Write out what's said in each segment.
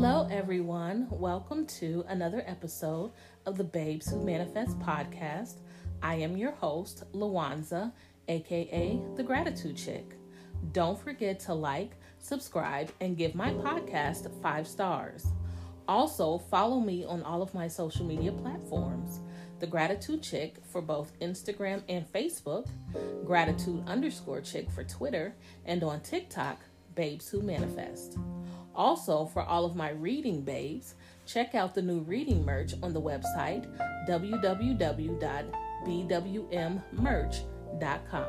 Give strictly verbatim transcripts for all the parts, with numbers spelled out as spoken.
Hello, everyone. Welcome to another episode of the Babes Who Manifest podcast. I am your host, Luanza, aka The Gratitude Chick. Don't forget to like, subscribe, and give my podcast five stars. Also, follow me on all of my social media platforms. The Gratitude Chick for both Instagram and Facebook, Gratitude underscore Chick for Twitter, and on TikTok, Babes Who Manifest. Also, for all of my reading babes, check out the new reading merch on the website, w w w dot b w m merch dot com.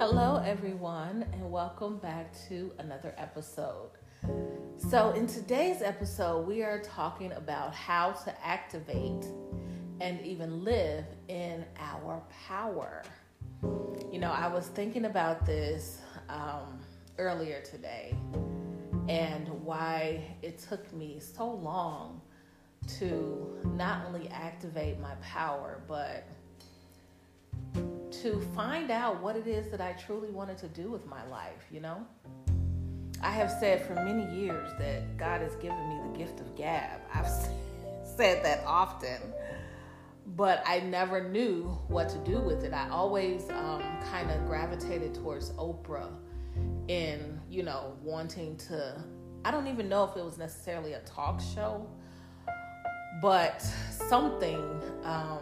Hello, everyone, and welcome back to another episode. So, in today's episode, we are talking about how to activate and even live in our power. You know, I was thinking about this um, earlier today and why it took me so long to not only activate my power, but to find out what it is that I truly wanted to do with my life, you know? I have said for many years that God has given me the gift of gab. I've said that often. But I never knew what to do with it. I always um, kind of gravitated towards Oprah in, you know, wanting to, I don't even know if it was necessarily a talk show, but something um,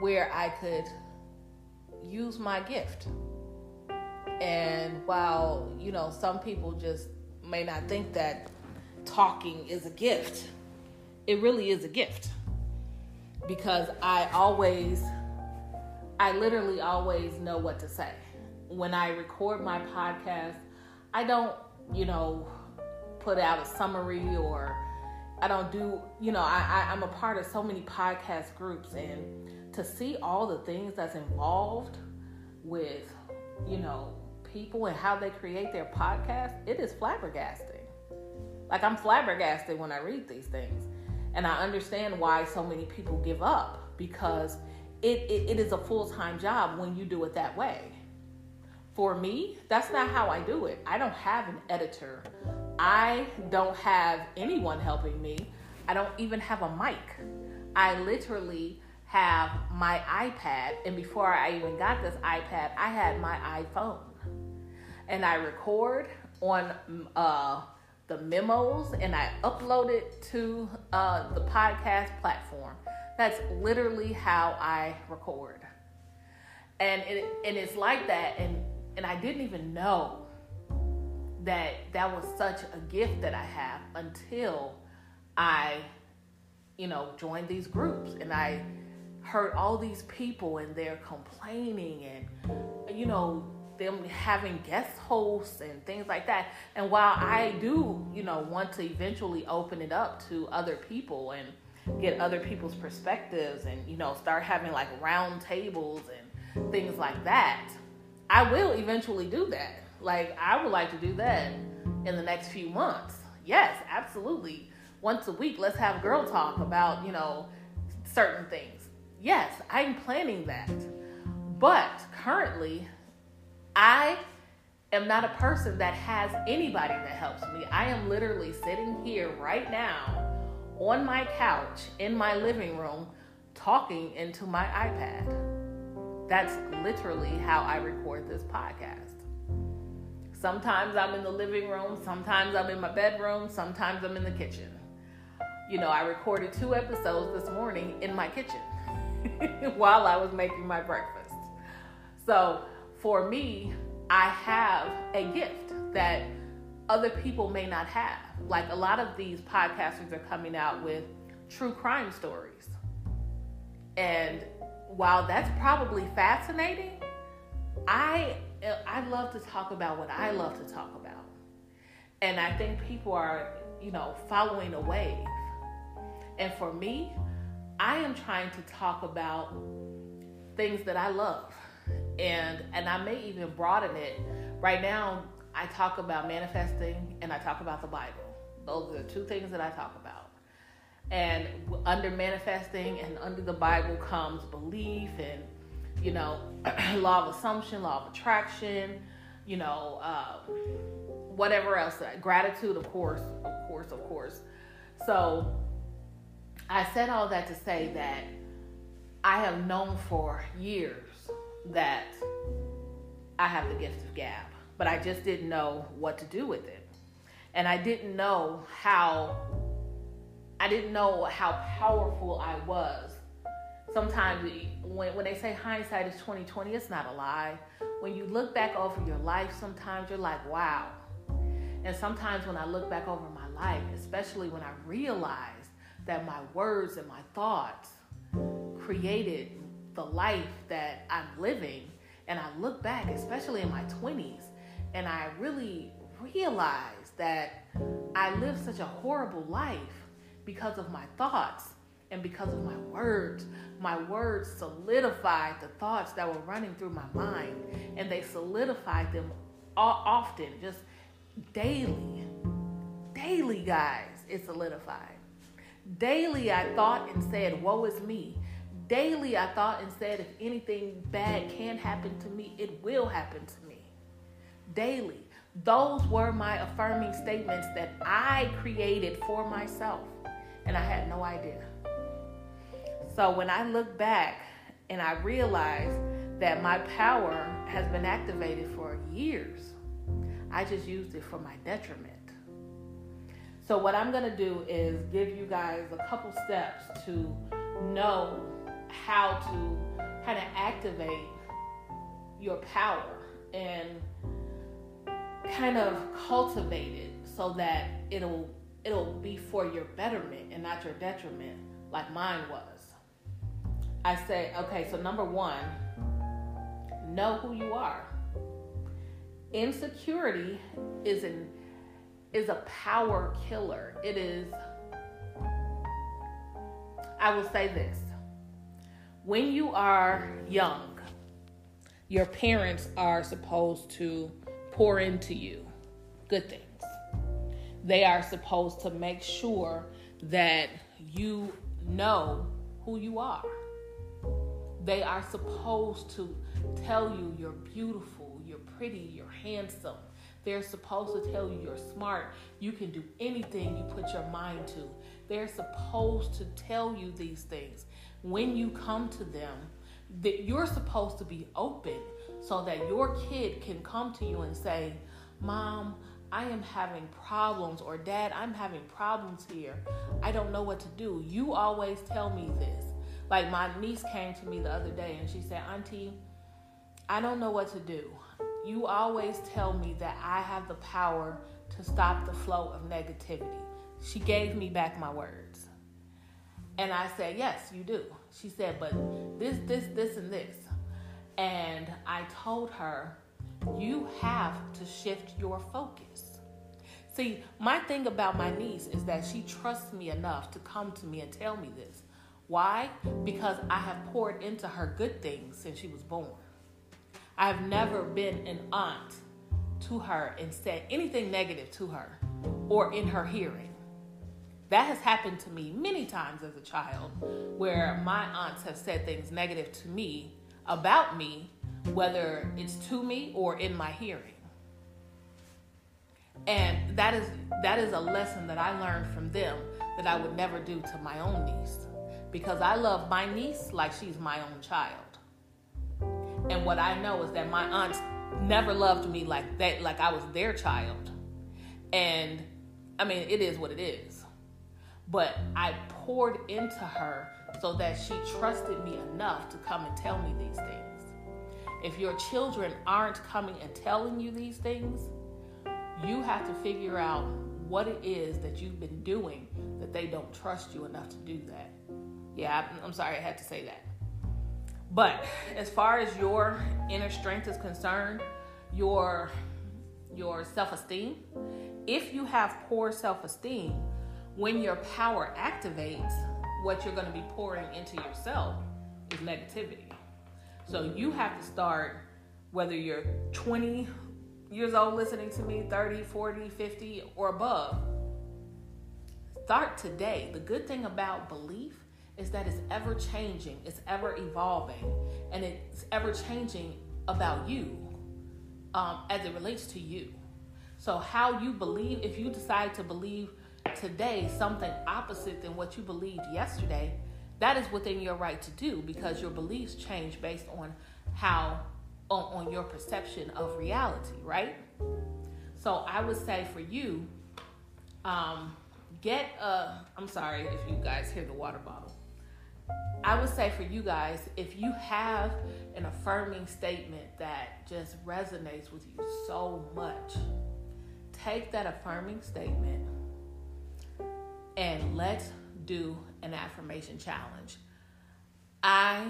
where I could use my gift. And while, you know, some people just may not think that talking is a gift, it really is a gift. Because I always, I literally always know what to say. When I record my podcast, I don't, you know, put out a summary or I don't do, you know, I, I, I'm a part of so many podcast groups. And to see all the things that's involved with, you know, people and how they create their podcast, it is flabbergasting. Like, I'm flabbergasted when I read these things. And I understand why so many people give up, because it, it, it is a full-time job when you do it that way. For me, that's not how I do it. I don't have an editor. I don't have anyone helping me. I don't even have a mic. I literally have my iPad, and before I even got this iPad, I had my iPhone. And I record on uh. the memos, and I upload it to uh, the podcast platform. That's literally how I record. And it, and it's like that. And, and I didn't even know that that was such a gift that I have until I, you know, joined these groups and I heard all these people and they're complaining and, you know, them having guest hosts and things like that. And while I do, you know, want to eventually open it up to other people and get other people's perspectives and, you know, start having like round tables and things like that, I will eventually do that. Like, I would like to do that in the next few months. Yes, absolutely. Once a week, let's have girl talk about, you know, certain things. Yes, I'm planning that. But currently, I am not a person that has anybody that helps me. I am literally sitting here right now on my couch in my living room talking into my iPad. That's literally how I record this podcast. Sometimes I'm in the living room. Sometimes I'm in my bedroom. Sometimes I'm in the kitchen. You know, I recorded two episodes this morning in my kitchen while I was making my breakfast. So, for me, I have a gift that other people may not have. Like, a lot of these podcasters are coming out with true crime stories. And while that's probably fascinating, I I love to talk about what I love to talk about. And I think people are, you know, following a wave. And for me, I am trying to talk about things that I love. And and I may even broaden it. Right now, I talk about manifesting and I talk about the Bible. Those are the two things that I talk about. And under manifesting and under the Bible comes belief and, you know, law of assumption, law of attraction, you know, uh, whatever else. Gratitude, of course, of course, of course. So I said all that to say that I have known for years that I have the gift of gab, but I just didn't know what to do with it. And I didn't know how, I didn't know how powerful I was. Sometimes we, when, when they say hindsight is twenty twenty, it's not a lie. When you look back over your life, sometimes you're like, wow. And sometimes when I look back over my life, especially when I realized that my words and my thoughts created the life that I'm living, and I look back, especially in my twenties, and I really realize that I lived such a horrible life because of my thoughts and because of my words. My words solidified the thoughts that were running through my mind, and they solidified them often, just daily. Daily, guys, it solidified. Daily, I thought and said, woe is me. Daily, I thought and said, if anything bad can happen to me, it will happen to me. Daily. Those were my affirming statements that I created for myself, and I had no idea. So when I look back and I realize that my power has been activated for years, I just used it for my detriment. So what I'm going to do is give you guys a couple steps to know how to kind of activate your power and kind of cultivate it so that it'll it'll be for your betterment and not your detriment, like mine was. I say, okay, so number one, know who you are. Insecurity is an is a power killer. It is. I will say this: when you are young, your parents are supposed to pour into you good things. They are supposed to make sure that you know who you are. They are supposed to tell you you're beautiful, you're pretty, you're handsome. They're supposed to tell you you're smart, you can do anything you put your mind to. They're supposed to tell you these things. When you come to them, that you're supposed to be open so that your kid can come to you and say, Mom, I am having problems, or Dad, I'm having problems here. I don't know what to do. You always tell me this. Like, my niece came to me the other day and she said, Auntie, I don't know what to do. You always tell me that I have the power to stop the flow of negativity. She gave me back my words. And I said, yes, you do. She said, but this, this, this, and this. And I told her, you have to shift your focus. See, my thing about my niece is that she trusts me enough to come to me and tell me this. Why? Because I have poured into her good things since she was born. I have never been an aunt to her and said anything negative to her or in her hearing. That has happened to me many times as a child, where my aunts have said things negative to me about me, whether it's to me or in my hearing. And that is that is a lesson that I learned from them that I would never do to my own niece, because I love my niece like she's my own child. And what I know is that my aunts never loved me like that, like I was their child. And I mean, it is what it is. But I poured into her so that she trusted me enough to come and tell me these things. If your children aren't coming and telling you these things, you have to figure out what it is that you've been doing that they don't trust you enough to do that. Yeah, I'm sorry I had to say that. But as far as your inner strength is concerned, your, your self-esteem, if you have poor self-esteem, when your power activates, what you're going to be pouring into yourself is negativity. So you have to start, whether you're twenty years old listening to me, thirty, forty, fifty, or above, Start today. The good thing about belief is that it's ever changing, it's ever evolving, and it's ever changing about you um, as it relates to you. So how you believe, if you decide to believe today something opposite than what you believed yesterday, that is within your right to do, because your beliefs change based on how, on, on your perception of reality, right? So I would say for you, um, get a, I'm sorry if you guys hear the water bottle. I would say for you guys, if you have an affirming statement that just resonates with you so much, take that affirming statement and let's do an affirmation challenge. I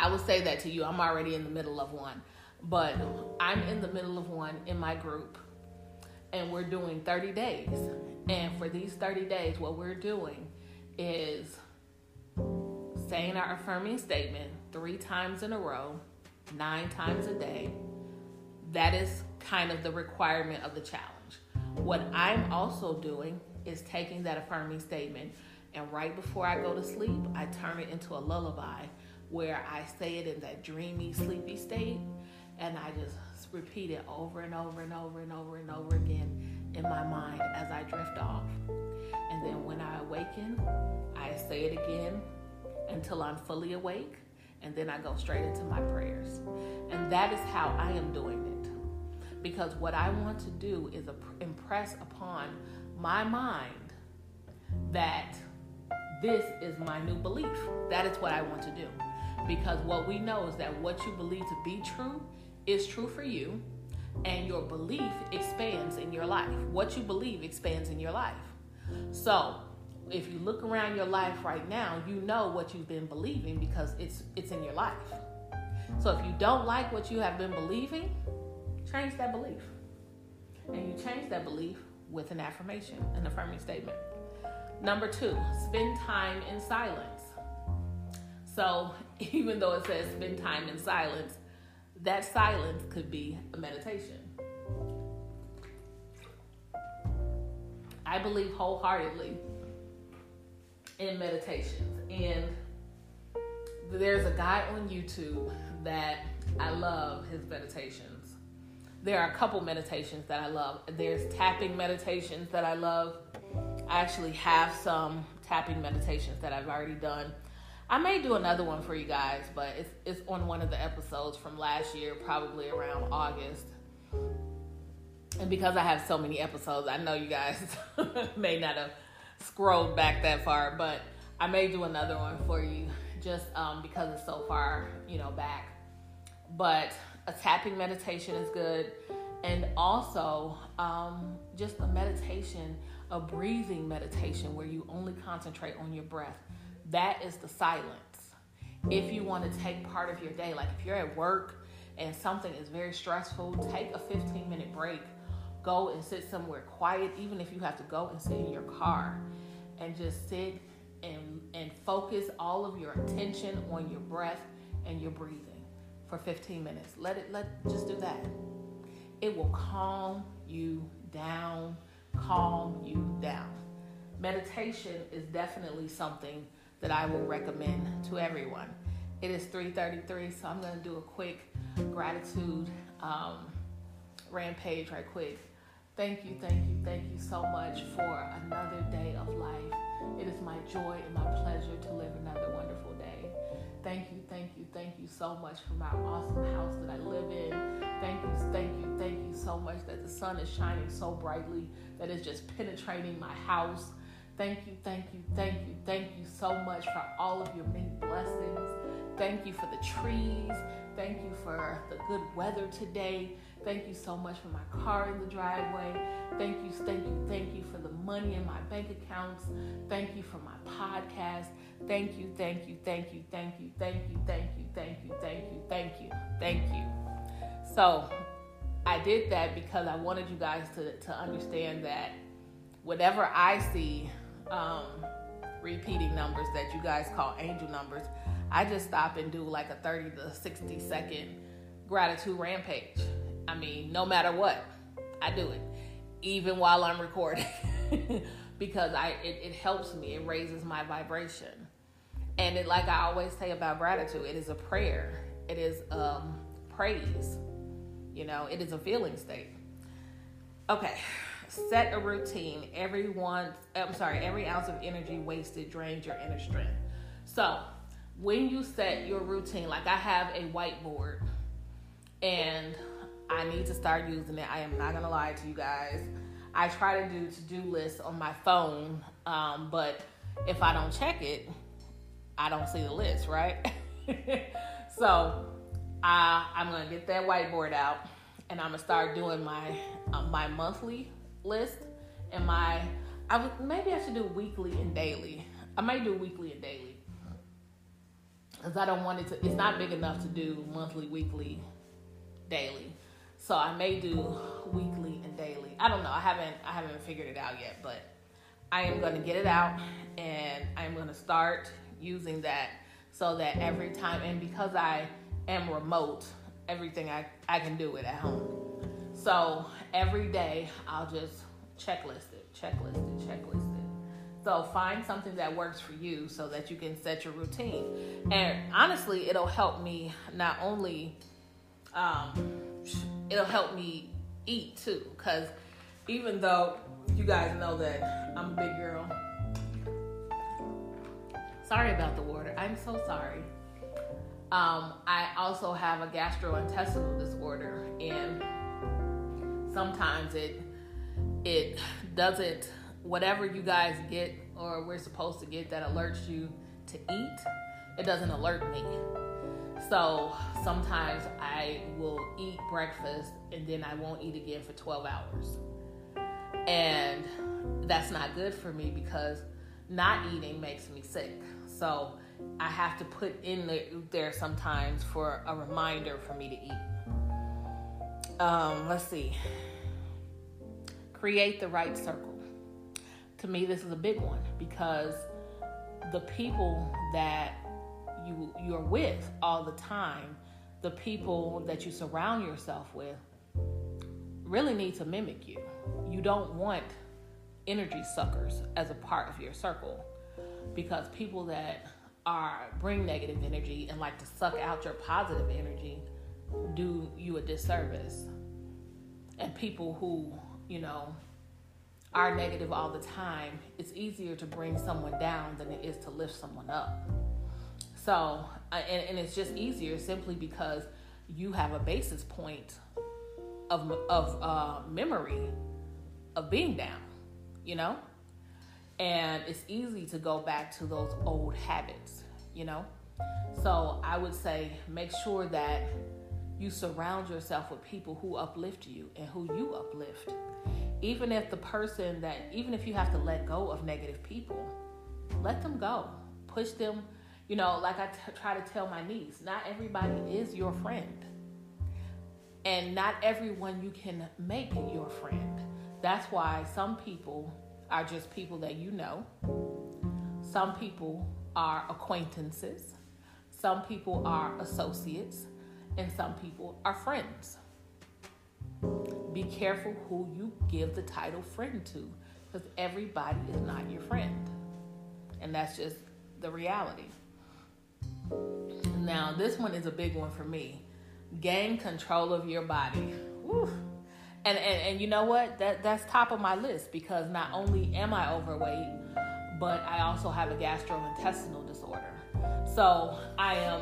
I would say that to you. I'm already in the middle of one, but I'm in the middle of one in my group, and we're doing thirty days. And for these thirty days, what we're doing is saying our affirming statement three times in a row, nine times a day. That is kind of the requirement of the challenge. What I'm also doing is taking that affirming statement, and right before I go to sleep, I turn it into a lullaby where I say it in that dreamy, sleepy state, and I just repeat it over and over and over and over and over again in my mind as I drift off. And then when I awaken, I say it again until I'm fully awake, and then I go straight into my prayers. And that is how I am doing it, because what I want to do is impress upon my mind that this is my new belief. That is what I want to do, because what we know is that what you believe to be true is true for you, and your belief expands in your life. What you believe expands in your life. So if you look around your life right now, you know what you've been believing because it's it's in your life. So if you don't like what you have been believing, change that belief. And you change that belief with an affirmation, an affirming statement. Number two, spend time in silence. So even though it says spend time in silence, that silence could be a meditation. I believe wholeheartedly in meditations. And there's a guy on YouTube that I love his meditations. There are a couple meditations that I love. There's tapping meditations that I love. I actually have some tapping meditations that I've already done. I may do another one for you guys, but it's it's on one of the episodes from last year, probably around August. And because I have so many episodes, I know you guys may not have scrolled back that far, but I may do another one for you just um, because it's so far, you know, back. But a tapping meditation is good. And also um, just a meditation, a breathing meditation where you only concentrate on your breath. That is the silence. If you want to take part of your day, like if you're at work and something is very stressful, take a fifteen minute break. Go and sit somewhere quiet, even if you have to go and sit in your car, and just sit and, and focus all of your attention on your breath and your breathing for fifteen minutes. Let it, let, just do that. It will calm you down, calm you down. Meditation is definitely something that I will recommend to everyone. It is three thirty-three, so I'm going to do a quick gratitude um, rampage right quick. Thank you, thank you, thank you so much for another day of life. It is my joy and my pleasure to live another wonderful day. Thank you, thank you, thank you so much for my awesome house that I live in. Thank you, thank you, thank you so much that the sun is shining so brightly that it's just penetrating my house. Thank you, thank you, thank you, thank you so much for all of your many blessings. Thank you for the trees. Thank you for the good weather today. Thank you so much for my car in the driveway. Thank you, thank you, thank you for the money in my bank accounts. Thank you for my podcast. Thank you, thank you, thank you, thank you, thank you, thank you, thank you, thank you, thank you, thank you. So I did that because I wanted you guys to, to understand that whatever I see, Um, repeating numbers that you guys call angel numbers, I just stop and do like a thirty to sixty second gratitude rampage. I mean, no matter what, I do it, even while I'm recording. because I it, it helps me. It raises my vibration. And it, like I always say about gratitude, it is a prayer. It is um, praise. You know, it is a feeling state. Okay. Set a routine. Every one, I'm sorry, every ounce of energy wasted drains your inner strength. So when you set your routine, like I have a whiteboard and I need to start using it. I am not going to lie to you guys. I try to do to-do lists on my phone, um, but if I don't check it, I don't see the list, right? So I, I'm going to get that whiteboard out and I'm going to start doing my uh, my monthly list and my, I would, maybe I should do weekly and daily. I might do weekly and daily because I don't want it to, it's not big enough to do monthly, weekly, daily. So I may do weekly and daily. I don't know. I haven't I haven't figured it out yet, but I am going to get it out and I'm going to start using that so that every time, and because I am remote, everything I, I can do it at home. So every day I'll just checklist it, checklist it, checklist it. So find something that works for you so that you can set your routine. And honestly, it'll help me not only, um, it'll help me eat too. Cause even though you guys know that I'm a big girl, sorry about the water. I'm so sorry. Um, I also have a gastrointestinal disorder, and sometimes it it doesn't, whatever you guys get or we're supposed to get that alerts you to eat, it doesn't alert me. So sometimes I will eat breakfast and then I won't eat again for twelve hours. And that's not good for me because not eating makes me sick. So I have to put in the, there sometimes for a reminder for me to eat. Um, let's see. Create the right circle. To me, this is a big one because the people that you, you're with all the time, the people that you surround yourself with really need to mimic you. You don't want energy suckers as a part of your circle because people that are bring negative energy and like to suck out your positive energy do you a disservice. And people who, you know, are negative all the time, it's easier to bring someone down than it is to lift someone up. So, and, and it's just easier simply because you have a basis point of, of uh, memory of being down. You know, and it's easy to go back to those old habits, you know. So I would say make sure that you surround yourself with people who uplift you and who you uplift. Even if the person that, even if you have to let go of negative people, let them go. Push them, you know, like I t- try to tell my niece, not everybody is your friend. And not everyone you can make your friend. That's why some people are just people that you know. Some people are acquaintances. Some people are associates. And some people are friends. Be careful who you give the title friend to, because everybody is not your friend. And that's just the reality. Now, this one is a big one for me. Gain control of your body. Woo. And, and and you know what? That that's top of my list because not only am I overweight, but I also have a gastrointestinal disorder. So I am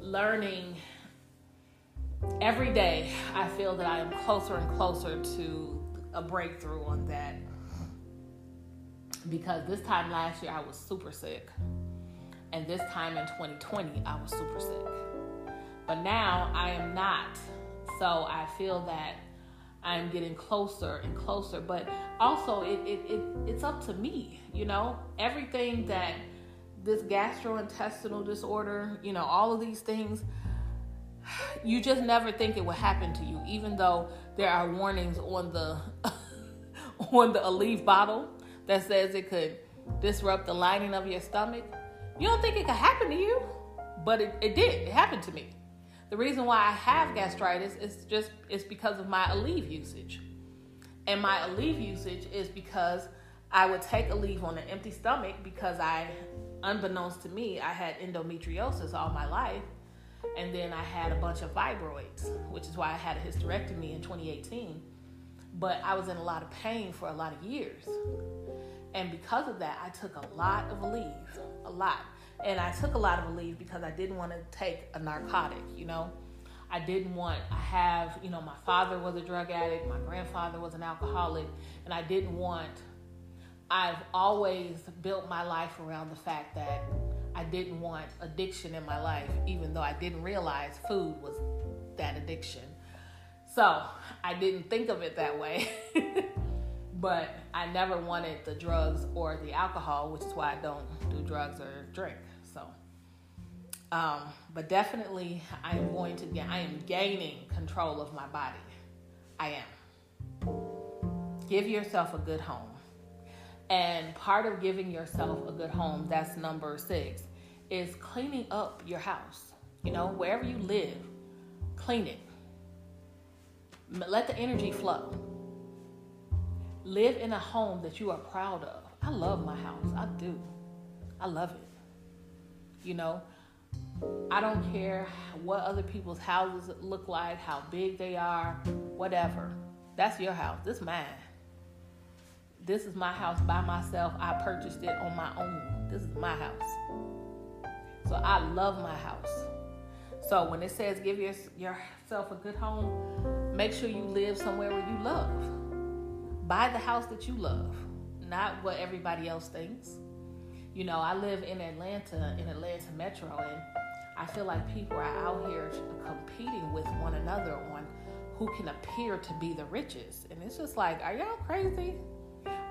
learning every day. I feel that I am closer and closer to a breakthrough on that because this time last year I was super sick, and this time in twenty twenty I was super sick. But now I am not. So I feel that I'm getting closer and closer, but also it, it, it it's up to me, you know, everything that this gastrointestinal disorder, you know, all of these things, you just never think it would happen to you, even though there are warnings on the on the Aleve bottle that says it could disrupt the lining of your stomach. You don't think it could happen to you, but it, it did. It happened to me. The reason why I have gastritis is just it's because of my Aleve usage. And my Aleve usage is because I would take Aleve on an empty stomach because I, unbeknownst to me, I had endometriosis all my life. And then I had a bunch of fibroids, which is why I had a hysterectomy in twenty eighteen. But I was in a lot of pain for a lot of years. And because of that, I took a lot of Aleve, a lot. And I took a lot of Aleve because I didn't want to take a narcotic, you know. I didn't want, I have, you know, my father was a drug addict, my grandfather was an alcoholic, and I didn't want, I've always built my life around the fact that I didn't want addiction in my life, even though I didn't realize food was that addiction. So I didn't think of it that way, but I never wanted the drugs or the alcohol, which is why I don't do drugs or drink, so. Um, but definitely I am going to get, I am gaining control of my body. I am. Give yourself a good home. And part of giving yourself a good home, that's number six, is cleaning up your house. You know, wherever you live, clean it. Let the energy flow. Live in a home that you are proud of. I love my house. I do. I love it. You know, I don't care what other people's houses look like, how big they are, whatever. That's your house. This is mine. This is my house by myself. I purchased it on my own. This is my house. So I love my house. So when it says give your, yourself a good home, make sure you live somewhere where you love. Buy the house that you love, not what everybody else thinks. You know, I live in Atlanta, in Atlanta Metro, and I feel like people are out here competing with one another on who can appear to be the richest. And it's just like, are y'all crazy?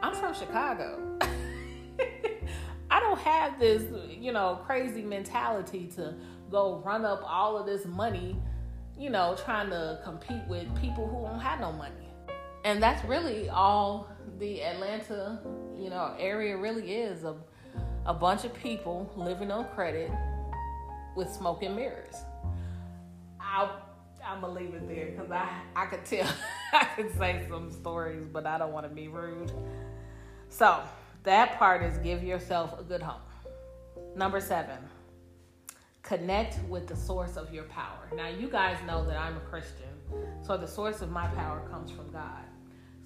I'm from Chicago. I don't have this, you know, crazy mentality to go run up all of this money, you know, trying to compete with people who don't have no money. And that's really all the Atlanta, you know, area really is, a a bunch of people living on credit with smoke and mirrors. I'll, I'm going to leave it there because I, I could tell, I could say some stories, but I don't want to be rude. So that part is give yourself a good home. Number seven, connect with the source of your power. Now you guys know that I'm a Christian, so the source of my power comes from God.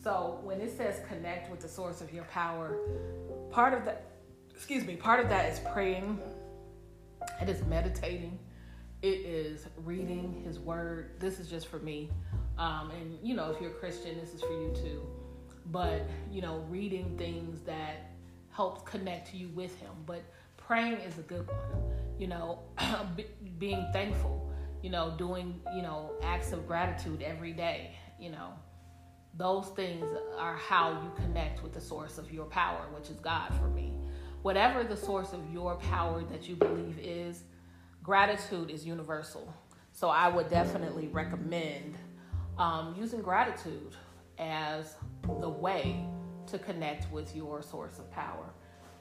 So when it says connect with the source of your power, part of the, excuse me, part of that is praying. It is meditating. It is reading his word. This is just for me. Um, and, you know, if you're a Christian, this is for you too. But, you know, reading things that help connect you with him. But praying is a good one. You know, being thankful. You know, doing, you know, acts of gratitude every day. You know, those things are how you connect with the source of your power, which is God for me. Whatever the source of your power that you believe is, gratitude is universal. So I would definitely recommend um, using gratitude as the way to connect with your source of power.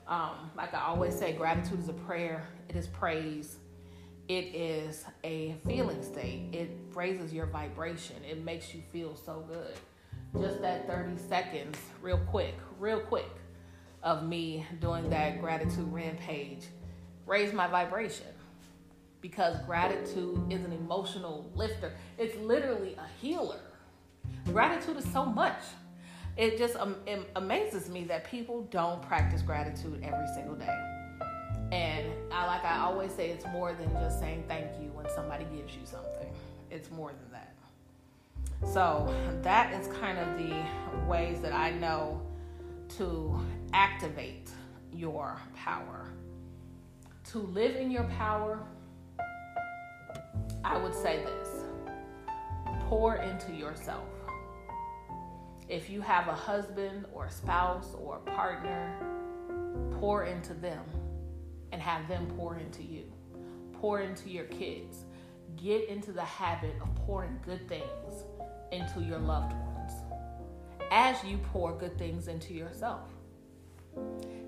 Um, like I always say, gratitude is a prayer. It is praise. It is a feeling state. It raises your vibration. It makes you feel so good. Just that thirty seconds, real quick, real quick, of me doing that gratitude rampage raise my vibration, because gratitude is an emotional lifter. It's literally a healer. Gratitude is so much. It just um, it amazes me that people don't practice gratitude every single day. And I, like I always say, it's more than just saying thank you when somebody gives you something. It's more than that. So that is kind of the ways that I know to activate your power. To live in your power, I would say this: pour into yourself. If you have a husband or a spouse or a partner, pour into them and have them pour into you. Pour into your kids. Get into the habit of pouring good things into your loved ones as you pour good things into yourself.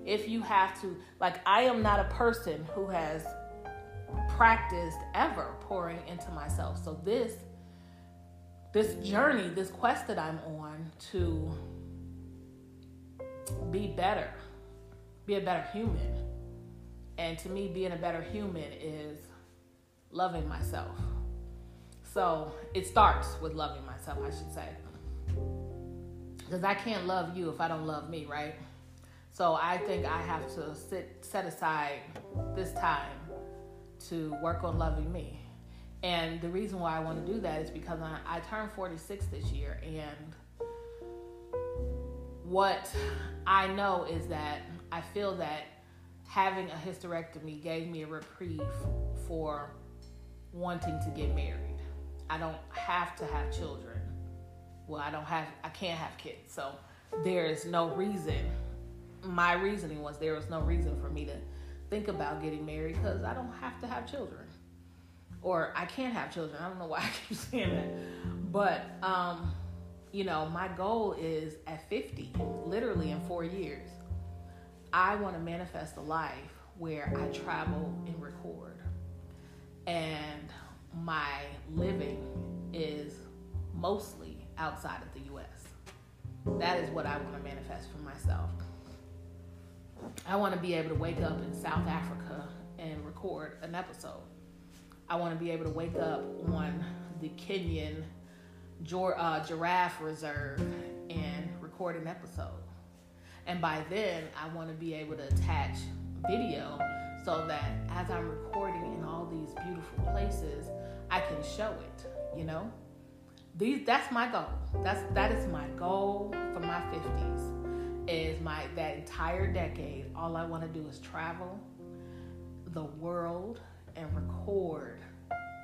If you have to, like, I am not a person who has practiced ever pouring into myself. So this, this journey, this quest that I'm on to be better, be a better human. And to me, being a better human is loving myself. So it starts with loving myself, I should say. Because I can't love you if I don't love me, right? So I think I have to sit, set aside this time to work on loving me. And the reason why I want to do that is because I, I turned forty-six this year. And what I know is that I feel that having a hysterectomy gave me a reprieve for wanting to get married. I don't have to have children. Well, I don't have, I can't have kids. So there is no reason. My reasoning was there was no reason for me to think about getting married because I don't have to have children. Or I can't have children. I don't know why I keep saying that. But, um, you know, my goal is at fifty, literally in four years, I want to manifest a life where I travel and record. And my living is mostly outside of the U S. That is what I want to manifest for myself. I want to be able to wake up in South Africa and record an episode. I want to be able to wake up on the Kenyan uh, giraffe reserve and record an episode. And by then, I want to be able to attach video so that as I'm recording in all these beautiful places, I can show it, you know? These, that's my goal. That's, that is my goal for my fifties. Is my that entire decade, all I want to do is travel the world and record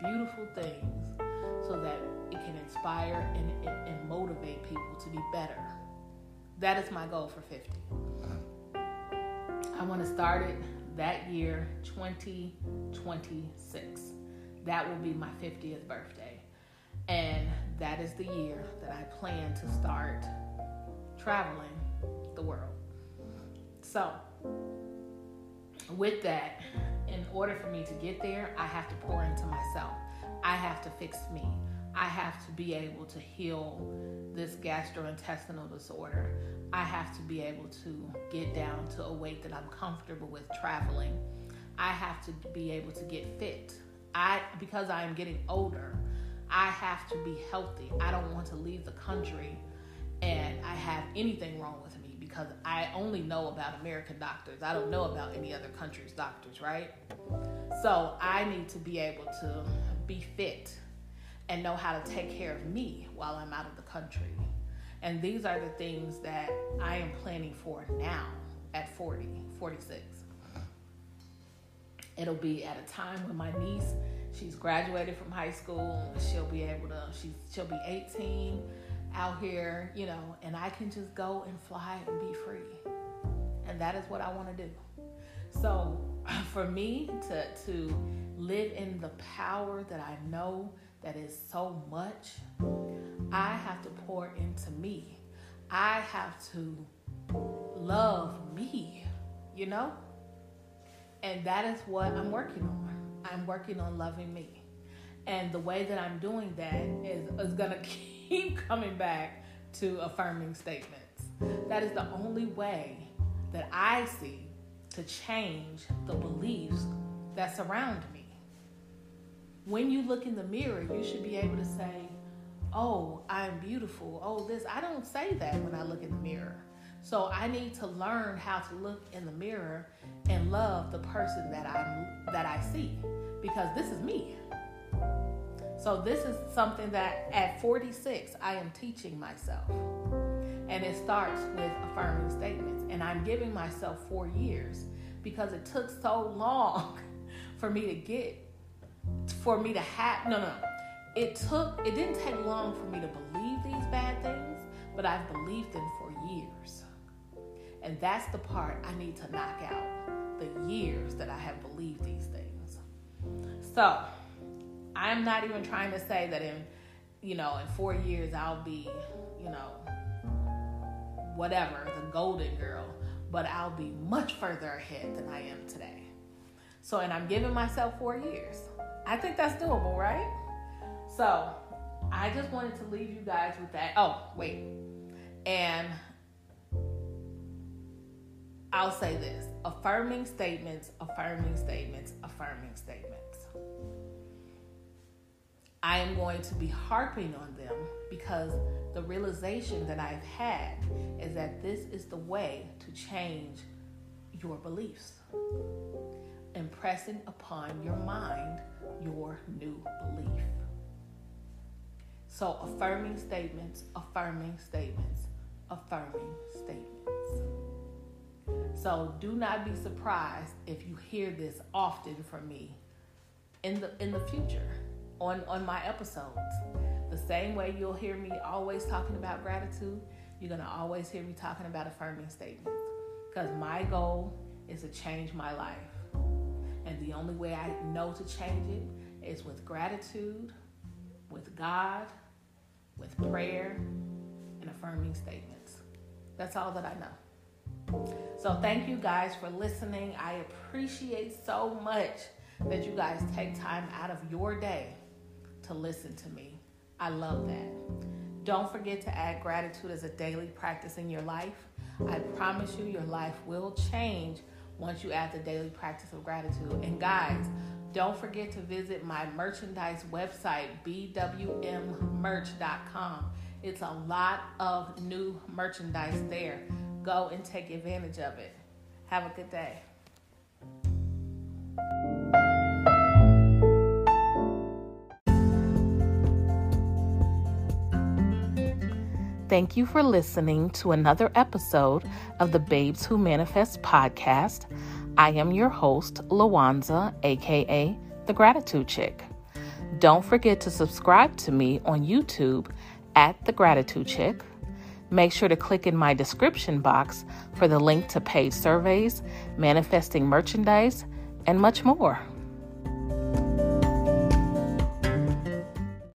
beautiful things so that it can inspire and, and, and motivate people to be better. That is my goal for fifty. I want to start it that year, twenty twenty-six. That will be my fiftieth birthday. And that is the year that I plan to start traveling the world. So, with that, in order for me to get there, I have to pour into myself. I have to fix me. I have to be able to heal this gastrointestinal disorder. I have to be able to get down to a weight that I'm comfortable with traveling. I have to be able to get fit. I, because I am getting older, I have to be healthy. I don't want to leave the country and I have anything wrong with me because I only know about American doctors. I don't know about any other country's doctors, right? So I need to be able to be fit and know how to take care of me while I'm out of the country. And these are the things that I am planning for now at forty, forty-six. It'll be at a time when my niece, she's graduated from high school. She'll be able to, she's, she'll be eighteen. Out here, you know, and I can just go and fly and be free. And that is what I want to do. So for me to to live in the power that I know that is so much, I have to pour into me. I have to love me, you know? And that is what I'm working on. I'm working on loving me. And the way that I'm doing that is, is going to keep Keep coming back to affirming statements. That is the only way that I see to change the beliefs that surround me. When you look in the mirror, you should be able to say, oh, I'm beautiful. Oh, this. I don't say that when I look in the mirror. So I need to learn how to look in the mirror and love the person that I that I see, because this is me. So this is something that at forty-six, I am teaching myself. And it starts with affirming statements. And I'm giving myself four years because it took so long for me to get, for me to have, no, no. It took, it didn't take long for me to believe these bad things, but I've believed them for years. And that's the part I need to knock out, the years that I have believed these things. So I'm not even trying to say that in, you know, in four years I'll be, you know, whatever, the golden girl, but I'll be much further ahead than I am today. So, and I'm giving myself four years. I think that's doable, right? So I just wanted to leave you guys with that. Oh, wait. And I'll say this. Affirming statements, affirming statements, affirming statements. I am going to be harping on them because the realization that I've had is that this is the way to change your beliefs. Impressing upon your mind your new belief. So affirming statements, affirming statements, affirming statements. So do not be surprised if you hear this often from me in the in the future on, on my episodes. The same way you'll hear me always talking about gratitude, you're going to always hear me talking about affirming statements. Because my goal is to change my life. And the only way I know to change it is with gratitude, with God, with prayer, and affirming statements. That's all that I know. So thank you guys for listening. I appreciate so much that you guys take time out of your day to listen to me. I love that. Don't forget to add gratitude as a daily practice in your life. I promise you your life will change once you add the daily practice of gratitude. And guys, don't forget to visit my merchandise website, b w m merch dot com. It's a lot of new merchandise there. Go and take advantage of it. Have a good day. Thank you for listening to another episode of the Babes Who Manifest podcast. I am your host, Luanza, aka The Gratitude Chick. Don't forget to subscribe to me on YouTube at The Gratitude Chick. Make sure to click in my description box for the link to paid surveys, manifesting merchandise, and much more.